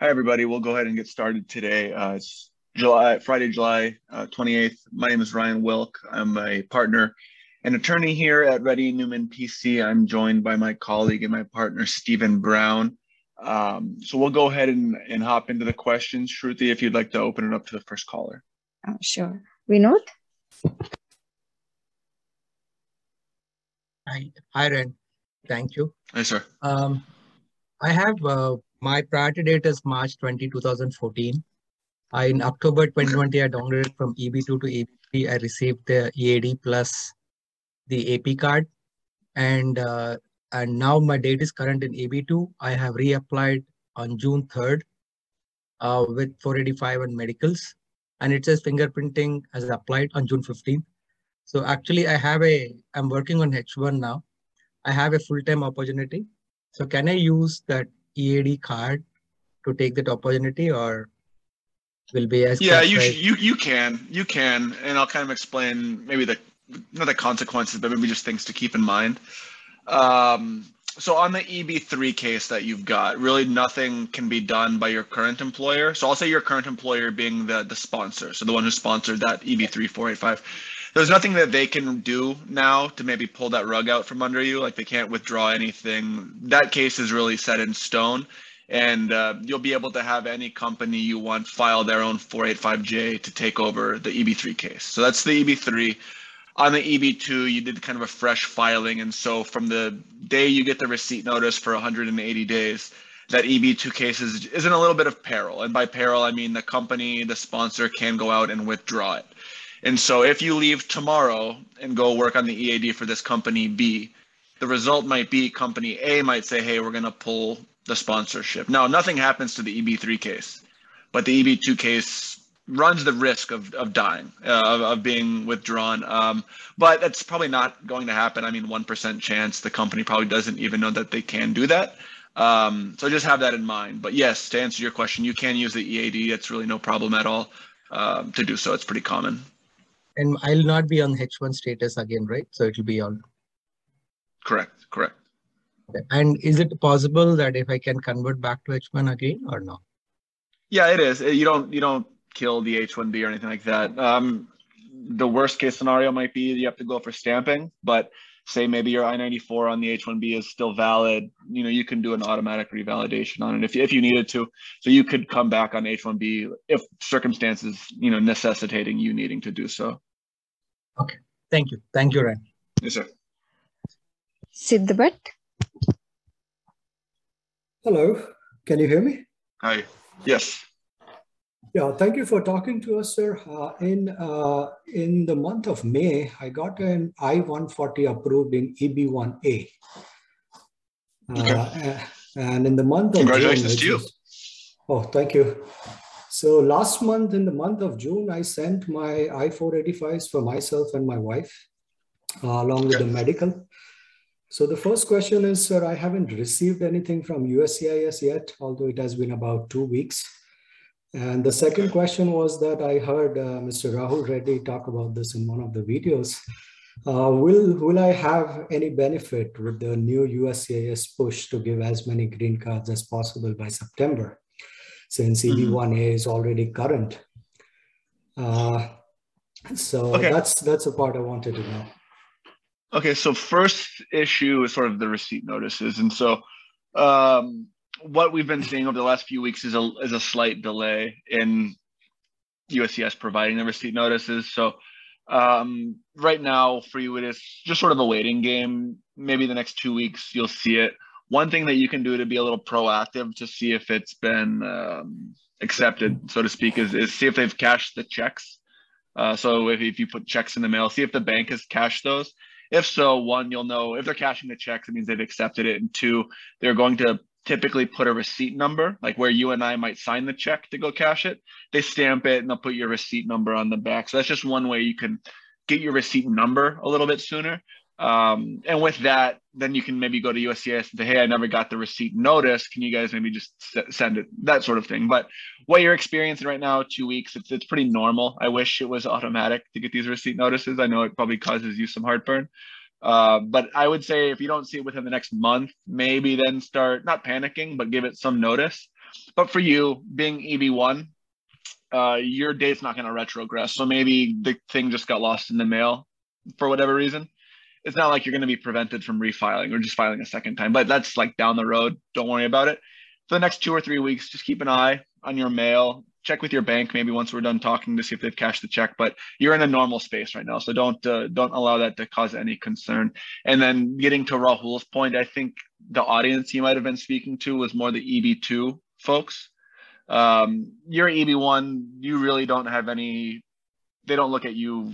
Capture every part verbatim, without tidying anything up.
Hi, everybody. We'll go ahead and get started today. Uh, it's July, Friday, July uh, twenty-eighth. My name is Ryan Wilk. I'm a partner and attorney here at Reddy and Newman P C. I'm joined by my colleague and my partner, Stephen Brown. Um, so we'll go ahead and, and hop into the questions. Shruti, if you'd like to open it up to the first caller. Uh, sure. Vinod? Hi, Hi, Red. Thank you. Hi, sir. Um, I have... Uh, My priority date is March twentieth, twenty fourteen. I, in October twenty twenty, I downgraded from E B two to E B three. I received the E A D plus the A P card. And uh, and now my date is current in E B two. I have reapplied on June third uh, with four eighty-five and medicals. And it says fingerprinting as applied on June fifteenth. So actually I have a, I'm working on H one now. I have a full-time opportunity. So can I use that E A D card to take that opportunity, or will be as yeah you you you can you can and I'll kind of explain maybe the not the consequences, but maybe just things to keep in mind. Um, so on the E B three case that you've got, really nothing can be done by your current employer. So I'll say your current employer being the the sponsor, so the one who sponsored that E B three four eighty-five. There's nothing that they can do now to maybe pull that rug out from under you. Like they can't withdraw anything. That case is really set in stone, and uh, you'll be able to have any company you want file their own four eighty-five J to take over the E B three case. So that's the E B three. On the E B two, you did kind of a fresh filing. And so from the day you get the receipt notice for one hundred eighty days, that E B two case is, is in a little bit of peril. And by peril, I mean the company, the sponsor can go out and withdraw it. And so if you leave tomorrow and go work on the E A D for this company B, the result might be company A might say, hey, we're going to pull the sponsorship. Now, nothing happens to the E B three case, but the E B two case runs the risk of, of dying, uh, of, of being withdrawn. Um, but that's probably not going to happen. I mean, one percent chance. The company probably doesn't even know that they can do that. Um, so just have that in mind. But yes, to answer your question, you can use the E A D. It's really no problem at all uh, to do so. It's pretty common. And I'll not be on H one status again, right? So it'll be on. Correct, correct. Okay. And is it possible that if I can convert back to H one again or no? Yeah, it is. You don't you don't kill the H one B or anything like that. Um, the worst case scenario might be you have to go for stamping, but say maybe your I ninety-four on the H one B is still valid. You know, you can do an automatic revalidation on it if if you needed to. So you could come back on H one B if circumstances, you know, necessitating you needing to do so. Okay. Thank you. Thank you, Ryan. Yes, sir. Siddhabat. Hello. Can you hear me? Hi. Yes. Yeah. Thank you for talking to us, sir. Uh, in uh, in the month of May, I got an I one forty approved in E B one A. Uh, okay. And in the month of Congratulations June, to you. Is, oh, thank you. So last month, in the month of June, I sent my I four eighty-fives for myself and my wife, uh, along with the medical. So the first question is, sir, I haven't received anything from U S C I S yet, although it has been about two weeks. And the second question was that I heard uh, Mister Rahul Reddy talk about this in one of the videos. Uh, will, will I have any benefit with the new U S C I S push to give as many green cards as possible by September? Since E B one A mm-hmm. is already current. Uh, so okay. that's that's the part I wanted to know. Okay, so first issue is sort of the receipt notices. And so um, what we've been seeing over the last few weeks is a, is a slight delay in U S C I S providing the receipt notices. So um, right now for you, it is just sort of a waiting game. Maybe the next two weeks you'll see it. One thing that you can do to be a little proactive to see if it's been um, accepted, so to speak, is, is see if they've cashed the checks. Uh, so if, if you put checks in the mail, see if the bank has cashed those. If so, one, you'll know if they're cashing the checks, it means they've accepted it. And two, they're going to typically put a receipt number, like where you and I might sign the check to go cash it. They stamp it and they'll put your receipt number on the back. So that's just one way you can get your receipt number a little bit sooner. Um, and with that, then you can maybe go to U S C I S and say, hey, I never got the receipt notice. Can you guys maybe just send it? That sort of thing. But what you're experiencing right now, two weeks, it's, it's pretty normal. I wish it was automatic to get these receipt notices. I know it probably causes you some heartburn. Uh, but I would say if you don't see it within the next month, maybe then start not panicking, but give it some notice. But for you being E B one, uh, your date's not going to retrogress. So maybe the thing just got lost in the mail for whatever reason. It's not like you're going to be prevented from refiling or just filing a second time, but that's like down the road. Don't worry about it. For the next two or three weeks, just keep an eye on your mail. Check with your bank maybe once we're done talking to see if they've cashed the check, but you're in a normal space right now. So don't uh, don't allow that to cause any concern. And then getting to Rahul's point, I think the audience he might have been speaking to was more the E B two folks. Um, you're E B one, you really don't have any, they don't look at you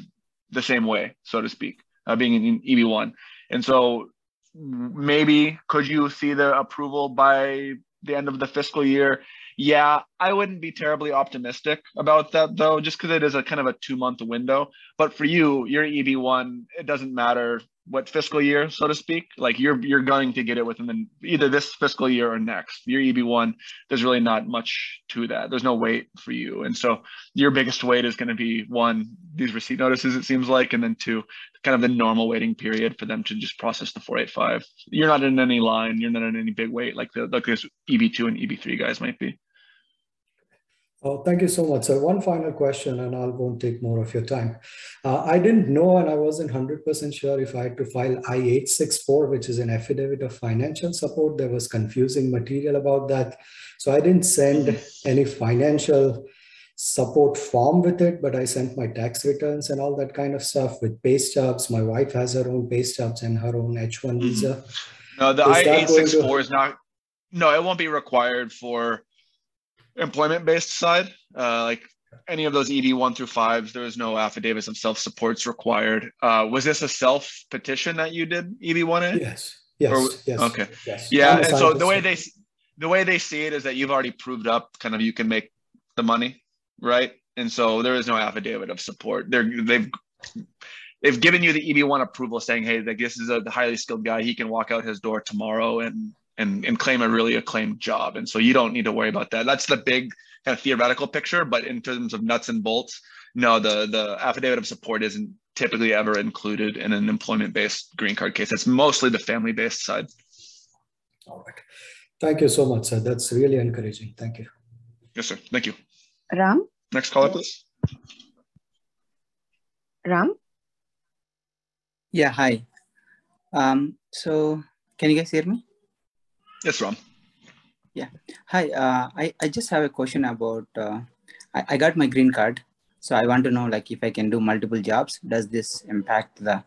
the same way, so to speak. Uh, being in E B one. And so maybe could you see the approval by the end of the fiscal year? Yeah, I wouldn't be terribly optimistic about that though, just because it is a kind of a two month window. But for you, you're E B one, it doesn't matter what fiscal year, so to speak, like you're you're going to get it within the, either this fiscal year or next. You're E B one, there's really not much to that. There's no wait for you. And so your biggest wait is going to be one, these receipt notices, it seems like, and then two, kind of the normal waiting period for them to just process the four eighty-five. You're not in any line. You're not in any big wait like the like this E B two and E B three guys might be. Well, thank you so much, sir. One final question, and I won't take more of your time. Uh, I didn't know, and I wasn't one hundred percent sure if I had to file I eight sixty-four, which is an affidavit of financial support. There was confusing material about that. So I didn't send any financial support form with it, but I sent my tax returns and all that kind of stuff with pay stubs. My wife has her own pay stubs and her own H one visa. No, the I eight sixty-four is not, no, it won't be required for employment-based side. Uh, like any of those E B one through fives, there is no affidavits of self-supports required. Uh, was this a self-petition that you did E B one in? Yes, yes, or, yes. Okay, yes. Yeah, and so the way, they, the way they see it is that you've already proved up kind of you can make the money. Right, and so there is no affidavit of support. They're, they've they've given you the E B one approval, saying, "Hey, like this is a highly skilled guy. He can walk out his door tomorrow and and and claim a really acclaimed job." And so you don't need to worry about that. That's the big kind of theoretical picture, but in terms of nuts and bolts, no, the the affidavit of support isn't typically ever included in an employment-based green card case. It's mostly the family-based side. All right, thank you so much, sir. That's really encouraging. Thank you. Yes, sir. Thank you. Ram? Next caller, please. Ram? Yeah, hi. Um, so, can you guys hear me? Yes, Ram. Yeah. Hi, uh, I, I just have a question about, uh, I, I got my green card. So I want to know, like, if I can do multiple jobs, does this impact the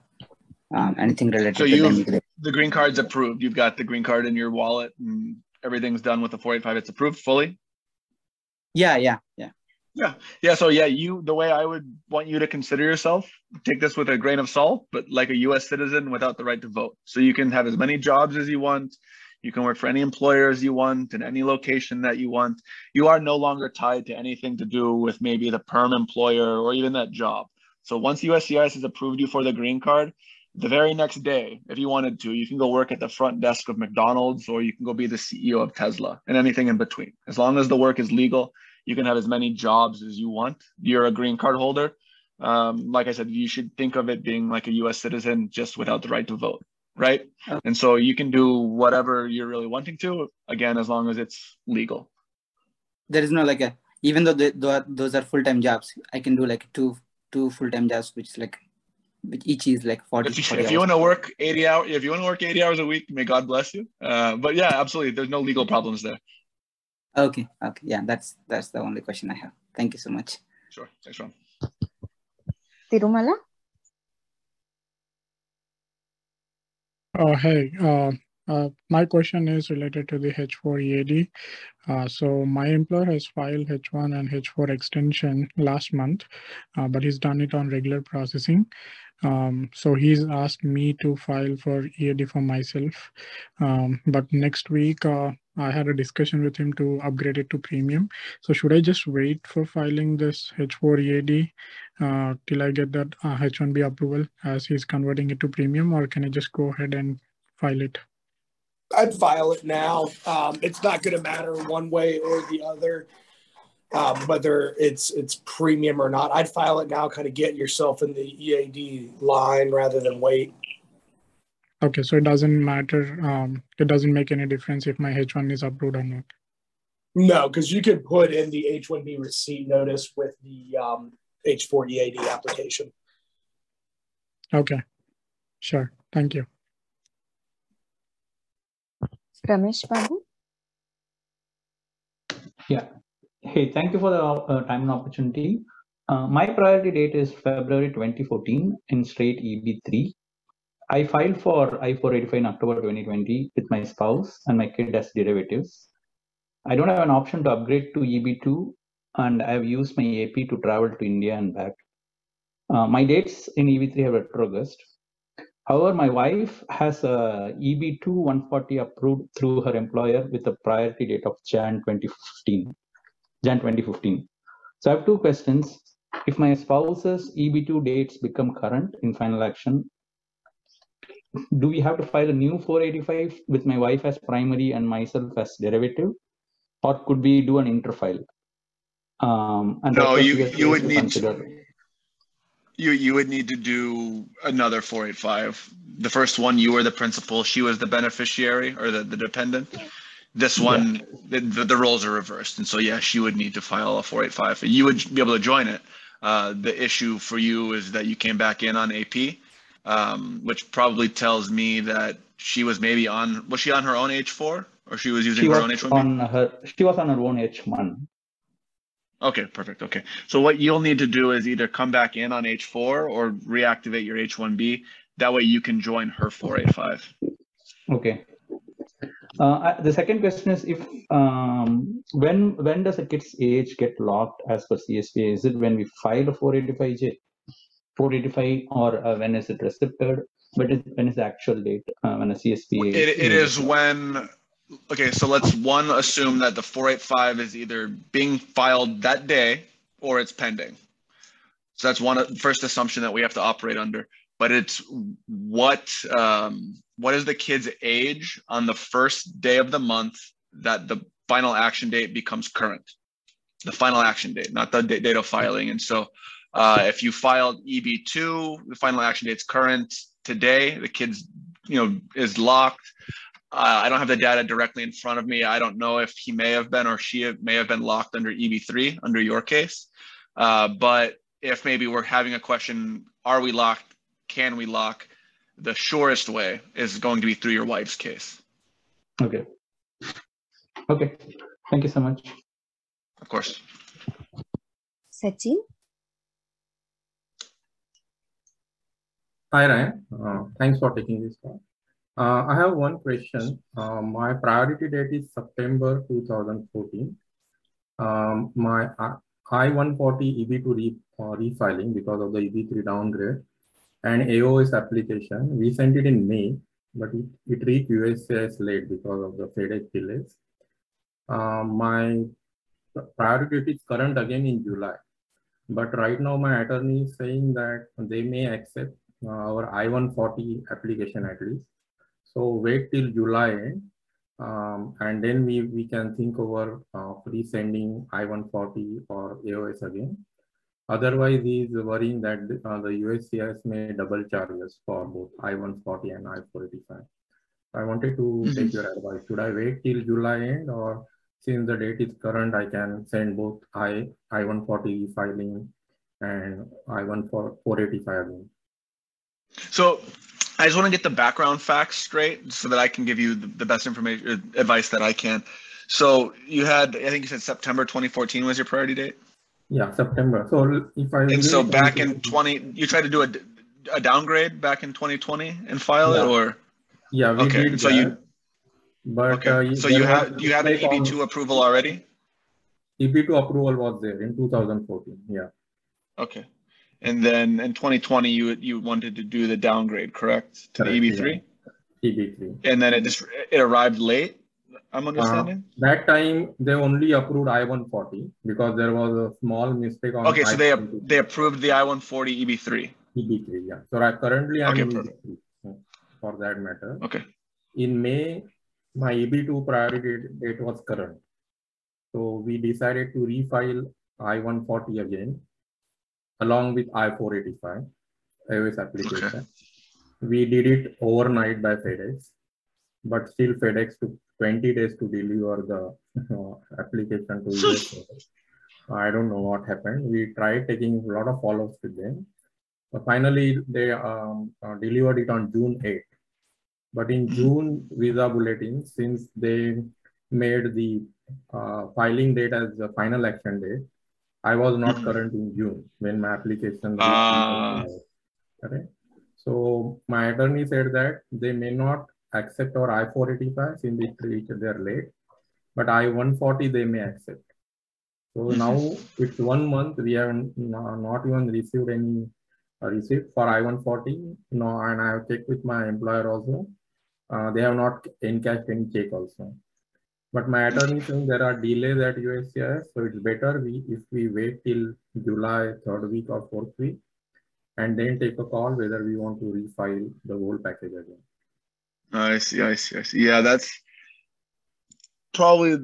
um, anything related so to the the green card's approved. You've got the green card in your wallet and everything's done with the four eighty-five. It's approved fully? Yeah, yeah, yeah. Yeah. Yeah. So yeah, you, the way I would want you to consider yourself, take this with a grain of salt, but like a U S citizen without the right to vote. So you can have as many jobs as you want. You can work for any employer as you want in any location that you want. You are no longer tied to anything to do with maybe the perm employer or even that job. So once U S C I S has approved you for the green card, the very next day, if you wanted to, you can go work at the front desk of McDonald's, or you can go be the C E O of Tesla and anything in between. As long as the work is legal, you can have as many jobs as you want. You're a green card holder. Um, like I said, you should think of it being like a U S citizen just without the right to vote, right? Okay. And so you can do whatever you're really wanting to, again, as long as it's legal. There is no like a, even though, they, though those are full-time jobs, I can do like two, two full-time jobs, which is like each is like forty. If you, forty if you want to work eighty hours, if you want to work eighty hours a week, may God bless you. Uh, but yeah, absolutely, there's no legal problems there. Okay. Okay. Yeah, that's that's the only question I have. Thank you so much. Sure. Thanks, Ram. Tirumala. Oh, hey. Uh, uh, my question is related to the H four E A D. Uh, so my employer has filed H one and H four extension last month, uh, but he's done it on regular processing. Um, so he's asked me to file for E A D for myself. Um, but next week, uh, I had a discussion with him to upgrade it to premium. So should I just wait for filing this H four E A D uh, till I get that uh, H one B approval as he's converting it to premium, or can I just go ahead and file it? I'd file it now. Um, it's not going to matter one way or the other, um, whether it's it's premium or not. I'd file it now, kind of get yourself in the E A D line rather than wait. Okay, so it doesn't matter. Um, it doesn't make any difference if my H one is approved or not. No, because you could put in the H one B receipt notice with the um, H four E A D application. Okay, sure. Thank you. Ramesh Babu. Yeah. Hey, thank you for the uh, time and opportunity. Uh, my priority date is February twenty fourteen in state E B three. I filed for I four eighty-five in October twenty twenty with my spouse and my kid as derivatives. I don't have an option to upgrade to E B two, and I have used my A P to travel to India and back. Uh, my dates in E B three have retrogressed. However, my wife has a E B two one forty approved through her employer with a priority date of January twenty fifteen. January twenty fifteen. So I have two questions. If my spouse's E B two dates become current in final action, do we have to file a new four eighty-five with my wife as primary and myself as derivative, or could we do an interfile? Um, and no, you you would need to, you you would need to do another four eighty-five. The first one, you were the principal, she was the beneficiary or the, the dependent. This one, yeah. the, the roles are reversed, and so yes, she would need to file a four eighty-five. You would be able to join it. Uh, the issue for you is that you came back in on A P. Um, which probably tells me that she was maybe on, was she on her own H four, or she was using she her was own H one? On her, she was on her own H one. Okay, perfect. Okay. So what you'll need to do is either come back in on H four or reactivate your H one B. That way you can join her four eighty-five. Okay. Uh, the second question is, if um, when when does a kid's age get locked as per C S P A? Is it when we file a four eighty-five J? four eighty-five, or uh, when is it recepted? But is, when is the actual date uh, when a C S P A? It, it is when, okay, so let's one assume that the four eighty-five is either being filed that day or it's pending. So that's one first assumption that we have to operate under, but it's what, um, what is the kid's age on the first day of the month that the final action date becomes current? The final action date, not the date of filing. And so, Uh, if you filed E B two, the final action date's current today. The kid's, you know, is locked. Uh, I don't have the data directly in front of me. I don't know if he may have been or she may have been locked under E B three under your case. Uh, but if maybe we're having a question, are we locked? Can we lock? The surest way is going to be through your wife's case. Okay. Okay. Thank you so much. Of course. Sachin. Hi, Ryan. Uh, thanks for taking this call. Uh, I have one question. Uh, my priority date is September two thousand fourteen. Um, my I one forty E B two re uh, refiling because of the E B three downgrade and A O S application. We sent it in May, but it, it reached U S C I S late because of the FedEx delays. Uh, my priority date is current again in July, but right now my attorney is saying that they may accept Uh, our I one forty application at least. So wait till July um, and then we, we can think over uh, resending I one forty or A O S again. Otherwise, he is worrying that the, uh, the U S C I S may double charge us for both I one forty and I four eighty-five. I wanted to mm-hmm. take your advice. Should I wait till July end, or since the date is current, I can send both I, I one forty refiling and I one forty four eighty-five again? So I just want to get the background facts straight so that I can give you the, the best information advice that I can. So you had, I think you said September twenty fourteen was your priority date? Yeah, September. So if I and so back in twenty, you tried to do a, a downgrade back in twenty twenty and file yeah. it, or yeah, we okay. Did so that. you, but okay. uh, you, so you have you have an E B two approval already? E B two approval was there in two thousand fourteen. Yeah. Okay, and then in twenty twenty, you you wanted to do the downgrade, correct, to correct, the E B three? Yeah. E B three. And then it just it arrived late. I'm understanding. Uh, that time they only approved I one forty because there was a small mistake on. Okay, so they they approved the I one forty E B three. E B three, yeah. So right, currently I'm okay, in E B three, for that matter. Okay. In May, my E B two priority date was current, so we decided to refile I one forty again, along with I four eighty-five, I O S application. Okay. We did it overnight by FedEx, but still FedEx took twenty days to deliver the uh, application to U S I don't know what happened. We tried taking a lot of follow-ups with them, but finally they um, uh, delivered it on June eighth. But in June visa bulletin, since they made the uh, filing date as the final action date, I was not current in June when my application. Uh... Correct. So my attorney said that they may not accept our I four eighty-five in which they are late, but I one forty they may accept. So mm-hmm. now it's one month we have not even received any receipt for I one forty. No, and I have checked with my employer also. Uh, they have not encashed any check also. But my attorney says there are delays at U S C I S, so it's better we if we wait till July third week or fourth week, and then take a call whether we want to refile the whole package again. I see, I see, I see. Yeah, that's probably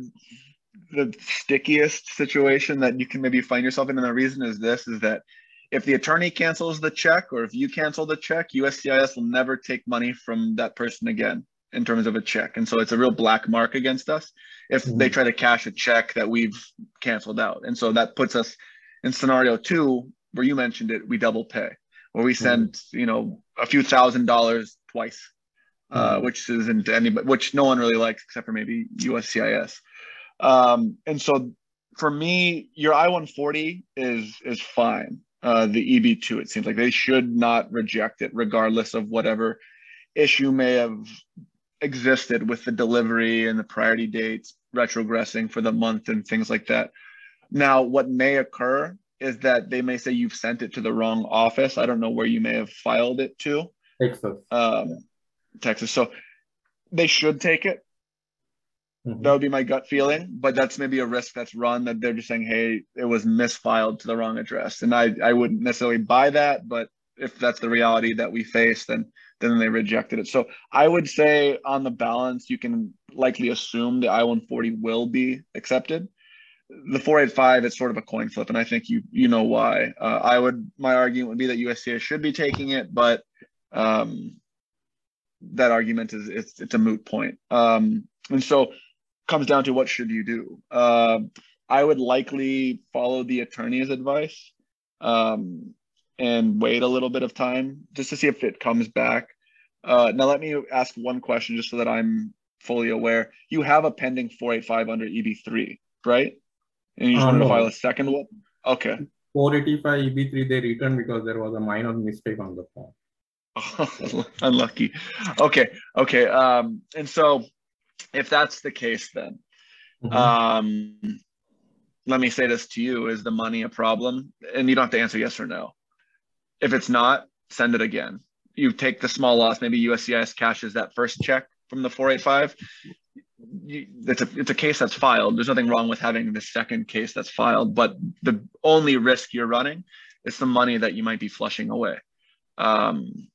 the stickiest situation that you can maybe find yourself in. And the reason is this, is that if the attorney cancels the check or if you cancel the check, U S C I S will never take money from that person again in terms of a check. And so it's a real black mark against us if mm-hmm. they try to cash a check that we've canceled out. And so that puts us in scenario two, where you mentioned it, we double pay, or we send, mm-hmm. you know, a few thousand dollars twice. Uh, which isn't anybody, which no one really likes except for maybe U S C I S. Um, and so for me, your I one forty is is fine. Uh, the E B two, it seems like they should not reject it regardless of whatever issue may have existed with the delivery and the priority dates retrogressing for the month and things like that. Now, what may occur is that they may say you've sent it to the wrong office. I don't know where you may have filed it to. Excellent. Um, Texas, so they should take it. Mm-hmm. That would be my gut feeling, but that's maybe a risk that's run, that they're just saying, hey, it was misfiled to the wrong address. And I, I wouldn't necessarily buy that, but if that's the reality that we face, then then they rejected it. So I would say on the balance, you can likely assume the I one forty will be accepted. The four eighty-five, it's sort of a coin flip, and I think you you know why. Uh, I would my argument would be that U S C I S should be taking it, but um that argument is it's, it's a moot point. Um, and so comes down to what should you do? Uh, I would likely follow the attorney's advice um, and wait a little bit of time just to see if it comes back. Uh, now, let me ask one question just so that I'm fully aware. You have a pending four eighty-five under E B three, right? And you just uh, wanted no. to file a second one? Okay. four eighty-five E B three, they returned because there was a minor mistake on the form. Oh, unlucky. Okay. Okay. Um, and so if that's the case, then mm-hmm. um, let me say this to you. Is the money a problem? And you don't have to answer yes or no. If it's not, send it again. You take the small loss. Maybe U S C I S cashes that first check from the four eighty-five. You, it's, a, it's a case that's filed. There's nothing wrong with having the second case that's filed, but the only risk you're running is the money that you might be flushing away. Um,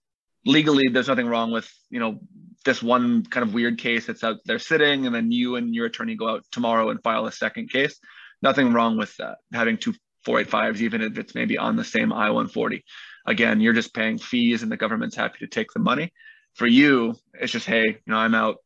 Legally, there's nothing wrong with, you know, this one kind of weird case that's out there sitting, and then you and your attorney go out tomorrow and file a second case. Nothing wrong with that, having two four eighty-fives, even if it's maybe on the same I one forty. Again, you're just paying fees and the government's happy to take the money. For you, it's just, hey, you know, I'm out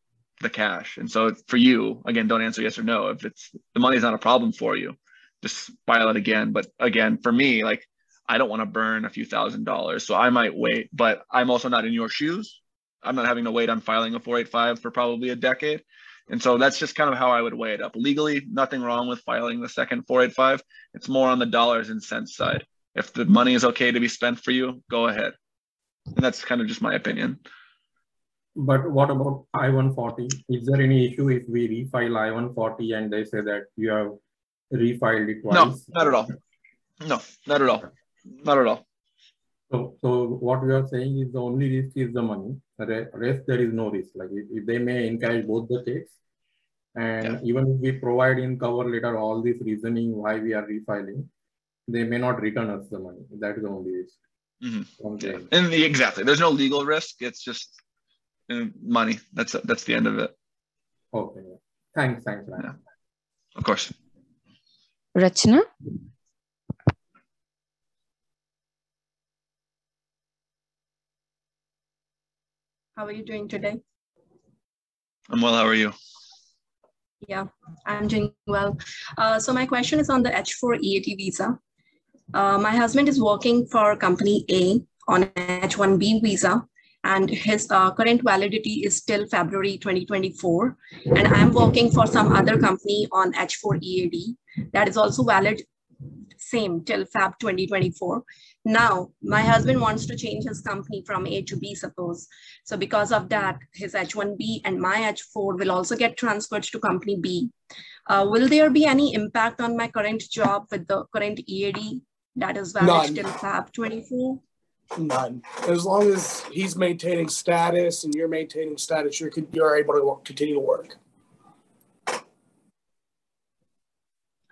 the cash. And so for you, again, don't answer yes or no. If it's the money's not a problem for you, just file it again. But again, for me, like, I don't want to burn a few thousand dollars, so I might wait. But I'm also not in your shoes. I'm not having to wait on filing a four eighty-five for probably a decade. And so that's just kind of how I would weigh it up. Legally, nothing wrong with filing the second four eighty-five. It's more on the dollars and cents side. If the money is okay to be spent for you, go ahead. And that's kind of just my opinion. But what about I one forty? Is there any issue if we refile I one forty and they say that you have refiled it twice? No, not at all. No, not at all. Not at all. So, so what we are saying is the only risk is the money. The rest, there is no risk. Like if, if they may encash both the checks, and yeah. even if we provide in cover letter all this reasoning why we are refiling, they may not return us the money. That is the only risk. Mm-hmm. Okay. Yeah. And the, exactly, there's no legal risk. It's just money. That's that's the end of it. Okay. Thanks. Thanks, Ryan. Yeah. Of course. Rachna. How are you doing today? I'm well, how are you? Yeah, I'm doing well. Uh, so my question is on the H four E A T visa. Uh, my husband is working for company A on H one B visa, and his uh, current validity is till February twenty twenty-four. And I'm working for some other company on H four E A D that is also valid same till Feb twenty twenty-four. Now, my husband wants to change his company from A to B, suppose. So because of that, his H one B and my H four will also get transferred to company B. Uh, will there be any impact on my current job with the current E A D that is valid till Feb twenty-four? None. As long as he's maintaining status and you're maintaining status, you're, you're able to continue to work.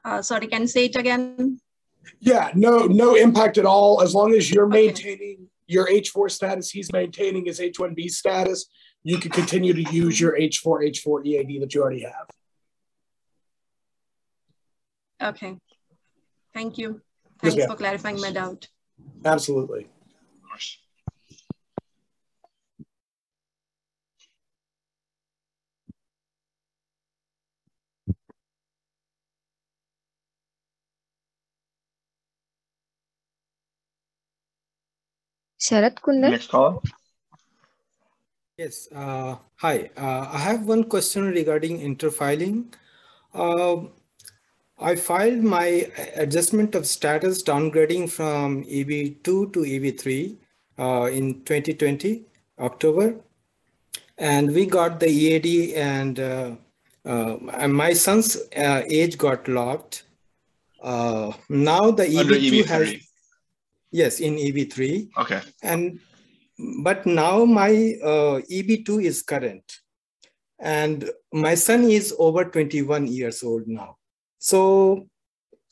Uh, sorry, can you say it again? Yeah, no, no impact at all. As long as you're maintaining okay. your H four status, he's maintaining his H one B status, you can continue to use your H four H four E A D that you already have. Okay. Thank you. Thanks yes, for clarifying my doubt. Absolutely. Of course. Sharat Kundal. Next call. Yes. Uh, hi. Uh, I have one question regarding interfiling. Uh, I filed my adjustment of status downgrading from E B two to E B three uh, in twenty twenty, October. And we got the E A D and, uh, uh, and my son's uh, age got locked. Uh, now the E B two has... Yes, in E B three. Okay. And but now my uh, E B two is current, and my son is over twenty-one years old now. So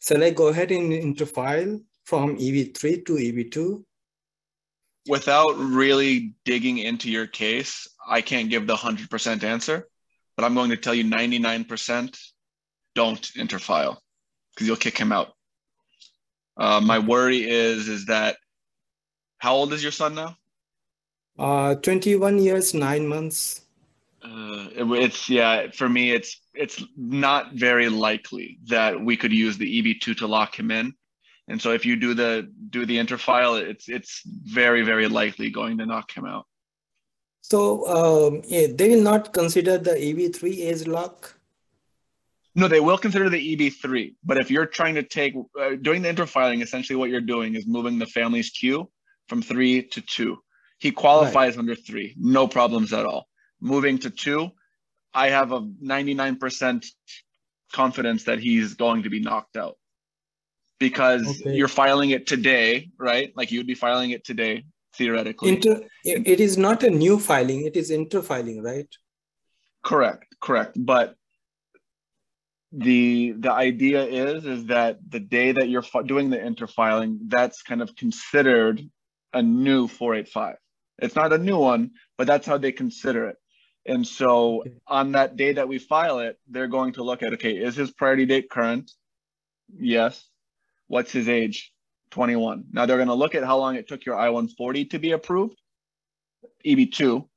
shall I go ahead and interfile from E B three to E B two? Without really digging into your case, I can't give the one hundred percent answer, but I'm going to tell you ninety-nine percent don't interfile because you'll kick him out. Uh, my worry is, is that, how old is your son now? Uh, twenty-one years, nine months. Uh, it, it's, yeah, for me, it's, it's not very likely that we could use the E B two to lock him in. And so if you do the, do the interfile, it's, it's very, very likely going to knock him out. So um, yeah, they will not consider the E B three as lock? No, they will consider the E B three, but if you're trying to take, uh, doing the interfiling, essentially what you're doing is moving the family's Q from three to two. He qualifies right. under three, no problems at all. Moving to two, I have a ninety-nine percent confidence that he's going to be knocked out because okay. you're filing it today, right? Like you'd be filing it today, theoretically. Inter it is not a new filing, it is interfiling, right? Correct, correct, but the the idea is is that the day that you're doing the interfiling, that's kind of considered a new four eighty-five. It's not a new one, but that's how they consider it. And so on that day that we file it, they're going to look at, okay, is his priority date current? Yes. What's his age? twenty-one. Now they're going to look at how long it took your I one forty to be approved, E B two,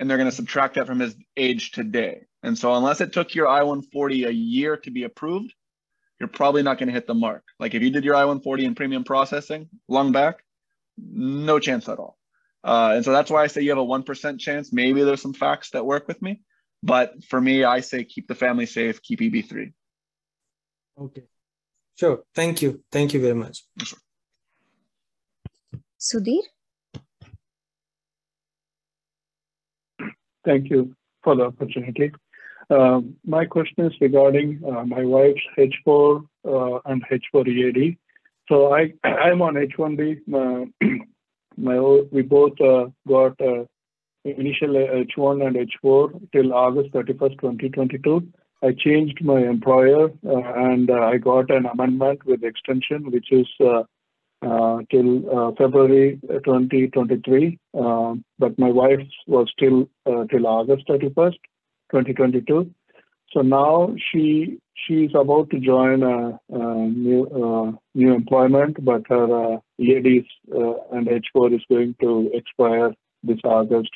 and they're going to subtract that from his age today. And so unless it took your I one forty a year to be approved, you're probably not going to hit the mark. Like if you did your I one forty in premium processing long back, no chance at all. Uh, and so that's why I say you have a one percent chance. Maybe there's some facts that work with me. But for me, I say keep the family safe, keep E B three. Okay. Sure. Thank you. Thank you very much. Sure. Sudhir? Thank you for the opportunity. Uh, my question is regarding uh, my wife's H four uh, and H four E A D. So I, I'm on H one B. My, my, we both uh, got uh, initial H one and H four till August thirty-first, twenty twenty-two. I changed my employer uh, and uh, I got an amendment with extension, which is uh, uh, till uh, February twenty twenty-three. Uh, but my wife's was still uh, till August thirty-first, twenty twenty-two. So now she she's about to join a, a new uh, new employment, but her uh, E A D uh, and H four is going to expire this August.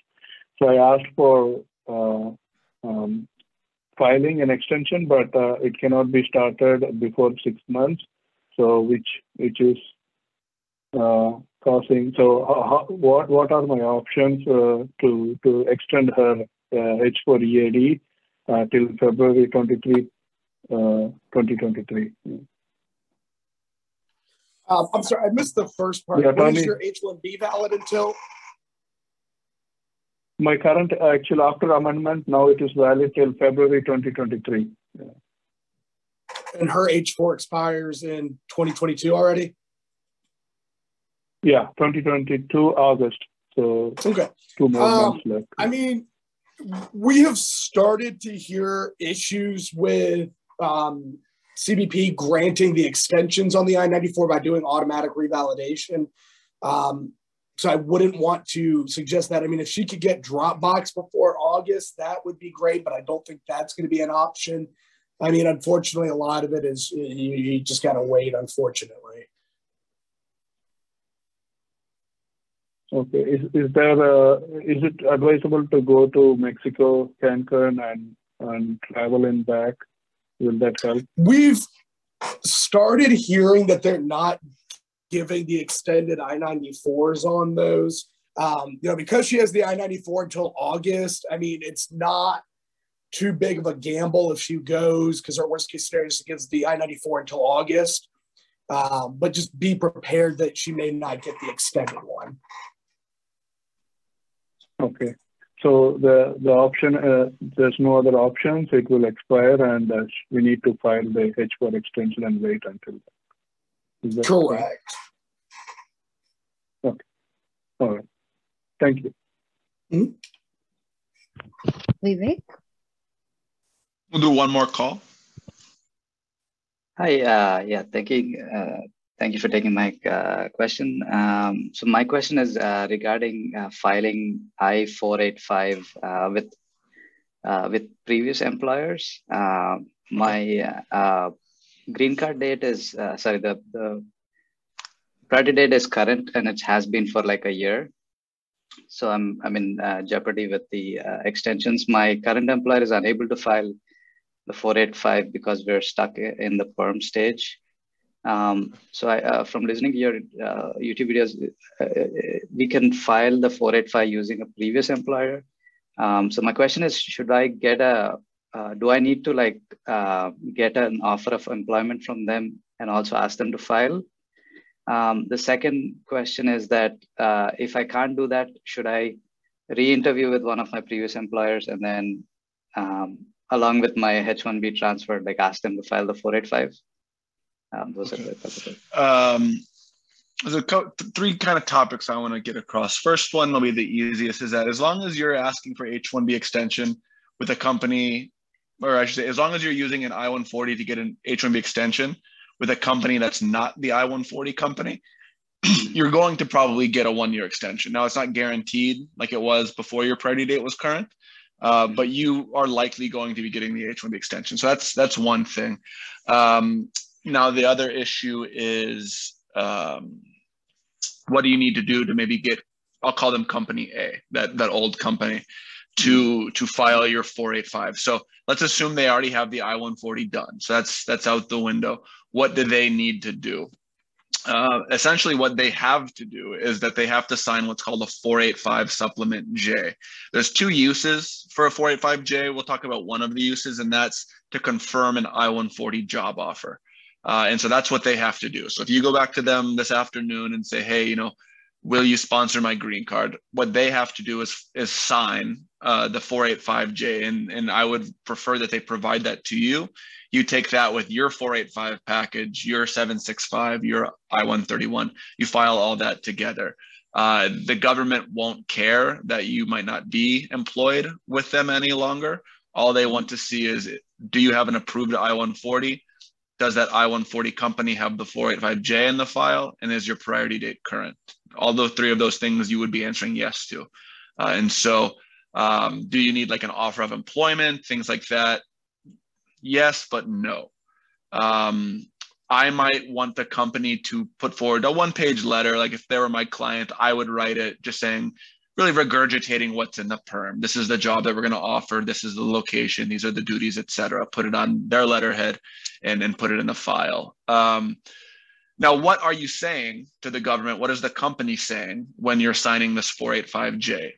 So I asked for uh, um, filing an extension, but uh, it cannot be started before six months. So which which is uh, causing. So how, what what are my options uh, to to extend her Uh, H four E A D uh, till February twenty-third, twenty twenty-three. Uh, I'm sorry, I missed the first part. Yeah, when is your H one B valid until? My current, uh, actually, after amendment, now it is valid till February twenty twenty-three. Yeah. And her H four expires in twenty twenty-two already? Yeah, twenty twenty-two, August. So okay. Two more um, months left. I mean, we have started to hear issues with um, C B P granting the extensions on the I ninety-four by doing automatic revalidation. Um, so I wouldn't want to suggest that. I mean, if she could get Dropbox before August, that would be great, but I don't think that's going to be an option. I mean, unfortunately, a lot of it is you, you just got to wait, unfortunately. Okay. Is is there a, is it advisable to go to Mexico, Cancun, and and travel in back? Will that help? We've started hearing that they're not giving the extended I ninety-fours on those. Um, you know, because she has the I ninety-four until August. I mean, it's not too big of a gamble if she goes, because our worst case scenario is she gives the I ninety-four until August. Um, but just be prepared that she may not get the extended one. Okay, so the the option, uh, there's no other options, it will expire and uh, we need to file the H four extension and wait until that. Is that correct? Okay, okay. All right, thank you. Mm-hmm. Vivek? We'll do one more call. Hi, uh, yeah, thank you. Uh, Thank you for taking my uh, question. Um, so my question is uh, regarding uh, filing I four eighty-five uh, with uh, with previous employers. Uh, my uh, green card date is uh, sorry, the, the priority date is current, and it has been for like a year. So I'm I'm in uh, jeopardy with the uh, extensions. My current employer is unable to file the four eighty-five because we're stuck in the perm stage. Um, so I, uh, from listening to your uh, YouTube videos, uh, we can file the four eighty-five using a previous employer. Um, so my question is, should I get a, uh, do I need to like uh, get an offer of employment from them and also ask them to file? Um, the second question is that uh, if I can't do that, should I re-interview with one of my previous employers and then um, along with my H one B transfer, like ask them to file the four eighty-five? Um, those okay. are um, there's a co three kind of topics I want to get across. First one will be the easiest, is that as long as you're asking for H one B extension with a company, or I should say, as long as you're using an I one forty to get an H one B extension with a company that's not the I one forty company, you're going to probably get a one-year extension. Now, it's not guaranteed like it was before your priority date was current, uh, but you are likely going to be getting the H one B extension. So that's, that's one thing. Um, Now, the other issue is um, what do you need to do to maybe get, I'll call them company A, that, that old company, to to file your four eighty-five. So let's assume they already have the I one forty done. So that's that's out the window. What do they need to do? Uh, essentially, what they have to do is that they have to sign what's called a four eighty-five Supplement J. There's two uses for a four eighty-five J. We'll talk about one of the uses, and that's to confirm an I one forty job offer. Uh, and so that's what they have to do. So if you go back to them this afternoon and say, hey, you know, will you sponsor my green card? What they have to do is, is sign uh, the four eighty-five J, and, and I would prefer that they provide that to you. You take that with your four eighty-five package, your seven sixty-five, your I one thirty-one, you file all that together. Uh, the government won't care that you might not be employed with them any longer. All they want to see is, do you have an approved I one forty? Does that I one forty company have the four eighty-five J in the file? And is your priority date current? All those three of those things you would be answering yes to. Uh, and so um, do you need like an offer of employment, things like that? Yes, but no. Um, I might want the company to put forward a one-page letter. Like if they were my client, I would write it just saying, really regurgitating what's in the perm. This is the job that we're going to offer. This is the location. These are the duties, et cetera. Put it on their letterhead and then put it in the file. Um, Now, what are you saying to the government? What is the company saying when you're signing this four eighty-five J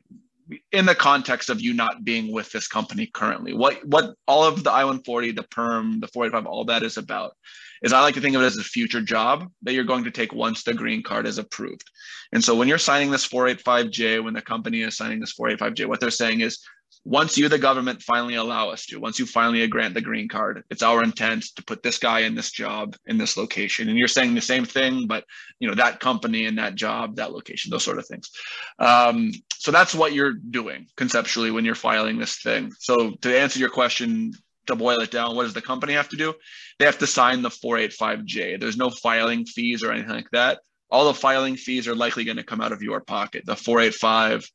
in the context of you not being with this company currently? What what all of the I one forty, the perm, the four eighty-five, all that is about is I like to think of it as a future job that you're going to take once the green card is approved. And so when you're signing this four eighty-five J, when the company is signing this four eighty-five J, what they're saying is, once you, the government, finally allow us to, once you finally grant the green card, it's our intent to put this guy in this job, in this location. And you're saying the same thing, but, you know, that company and that job, that location, those sort of things. Um, so that's what you're doing conceptually when you're filing this thing. So to answer your question, to boil it down, what does the company have to do? They have to sign the four eighty-five J. There's no filing fees or anything like that. All the filing fees are likely going to come out of your pocket. The four eighty-five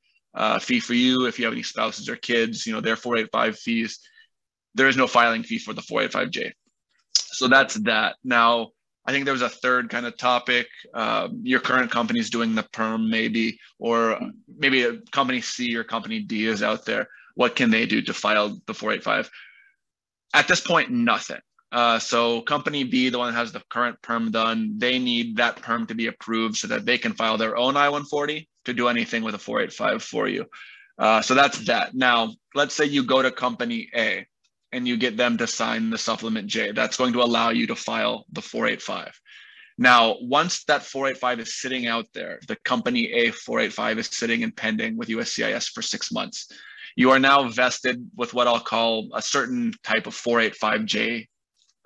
Uh, fee for you, if you have any spouses or kids, you know, their four eighty-five fees. There is no filing fee for the four eighty-five J. So that's that. Now, I think there was a third kind of topic. Uh, your current company is doing the perm maybe, or maybe a company C or company D is out there. What can they do to file the four eighty-five? At this point, nothing. Uh, so company B, the one that has the current perm done, they need that perm to be approved so that they can file their own I one forty to do anything with a four eighty-five for you. Uh, so that's that. Now, let's say you go to company A and you get them to sign the supplement J. That's going to allow you to file the four eighty-five. Now, once that four eighty-five is sitting out there, the company A four eighty-five is sitting and pending with U S C I S for six months. You are now vested with what I'll call a certain type of four eighty-five J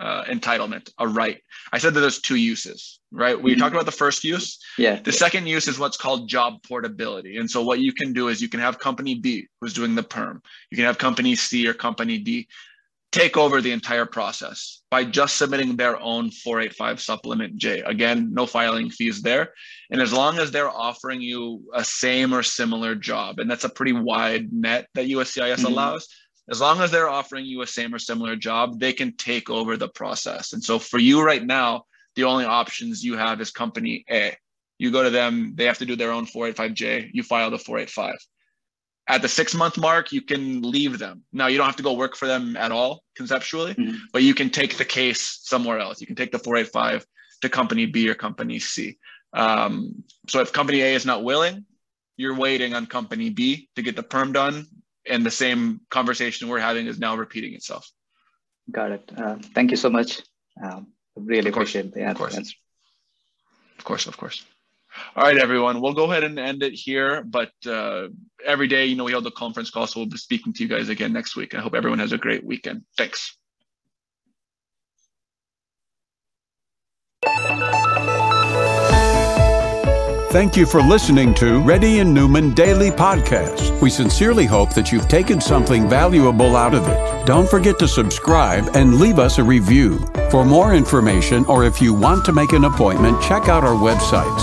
Uh, entitlement, a right. I said that there's two uses, right? We mm-hmm. talked about the first use. Yeah. The yeah. second use is what's called job portability. And so what you can do is you can have company B, who's doing the perm. You can have company C or company D take over the entire process by just submitting their own four eighty-five supplement J. Again, no filing fees there. And as long as they're offering you a same or similar job, and that's a pretty wide net that U S C I S mm-hmm. allows, as long as they're offering you a same or similar job, they can take over the process. And so for you right now, the only options you have is company A. You go to them, they have to do their own four eighty-five J, you file the four eighty-five. At the six month mark, you can leave them. Now you don't have to go work for them at all conceptually, mm-hmm. but you can take the case somewhere else. You can take the four eighty-five to company B or company C. Um, so if company A is not willing, you're waiting on company B to get the perm done. And the same conversation we're having is now repeating itself. Got it. Uh, thank you so much. Um, really appreciate the answer. Of course, of course. All right, everyone. We'll go ahead and end it here. But uh, every day, you know, we hold a conference call, so we'll be speaking to you guys again next week. I hope everyone has a great weekend. Thanks. Thank you for listening to Reddy and Newman Daily Podcast. We sincerely hope that you've taken something valuable out of it. Don't forget to subscribe and leave us a review. For more information, or if you want to make an appointment, check out our websites,